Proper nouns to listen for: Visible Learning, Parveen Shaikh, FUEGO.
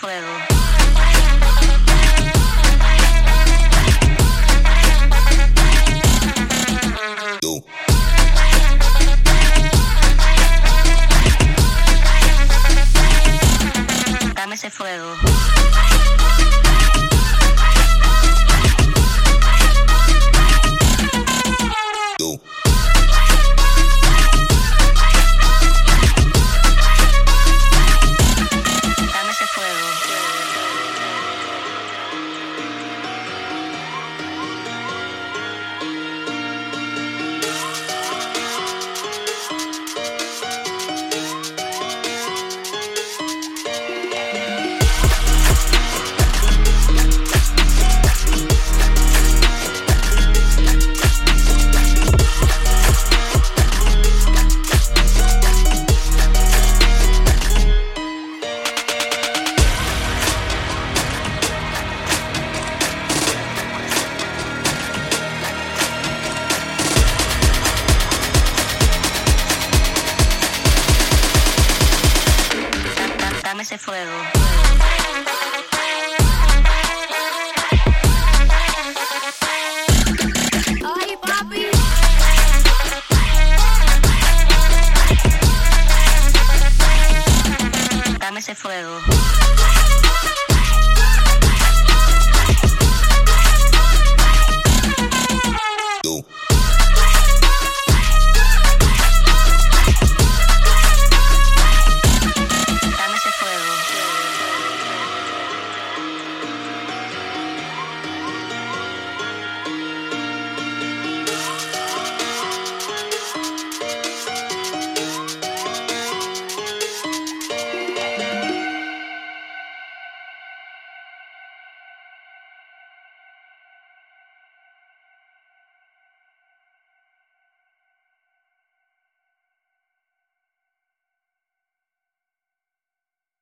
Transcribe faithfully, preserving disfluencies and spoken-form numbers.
fuego.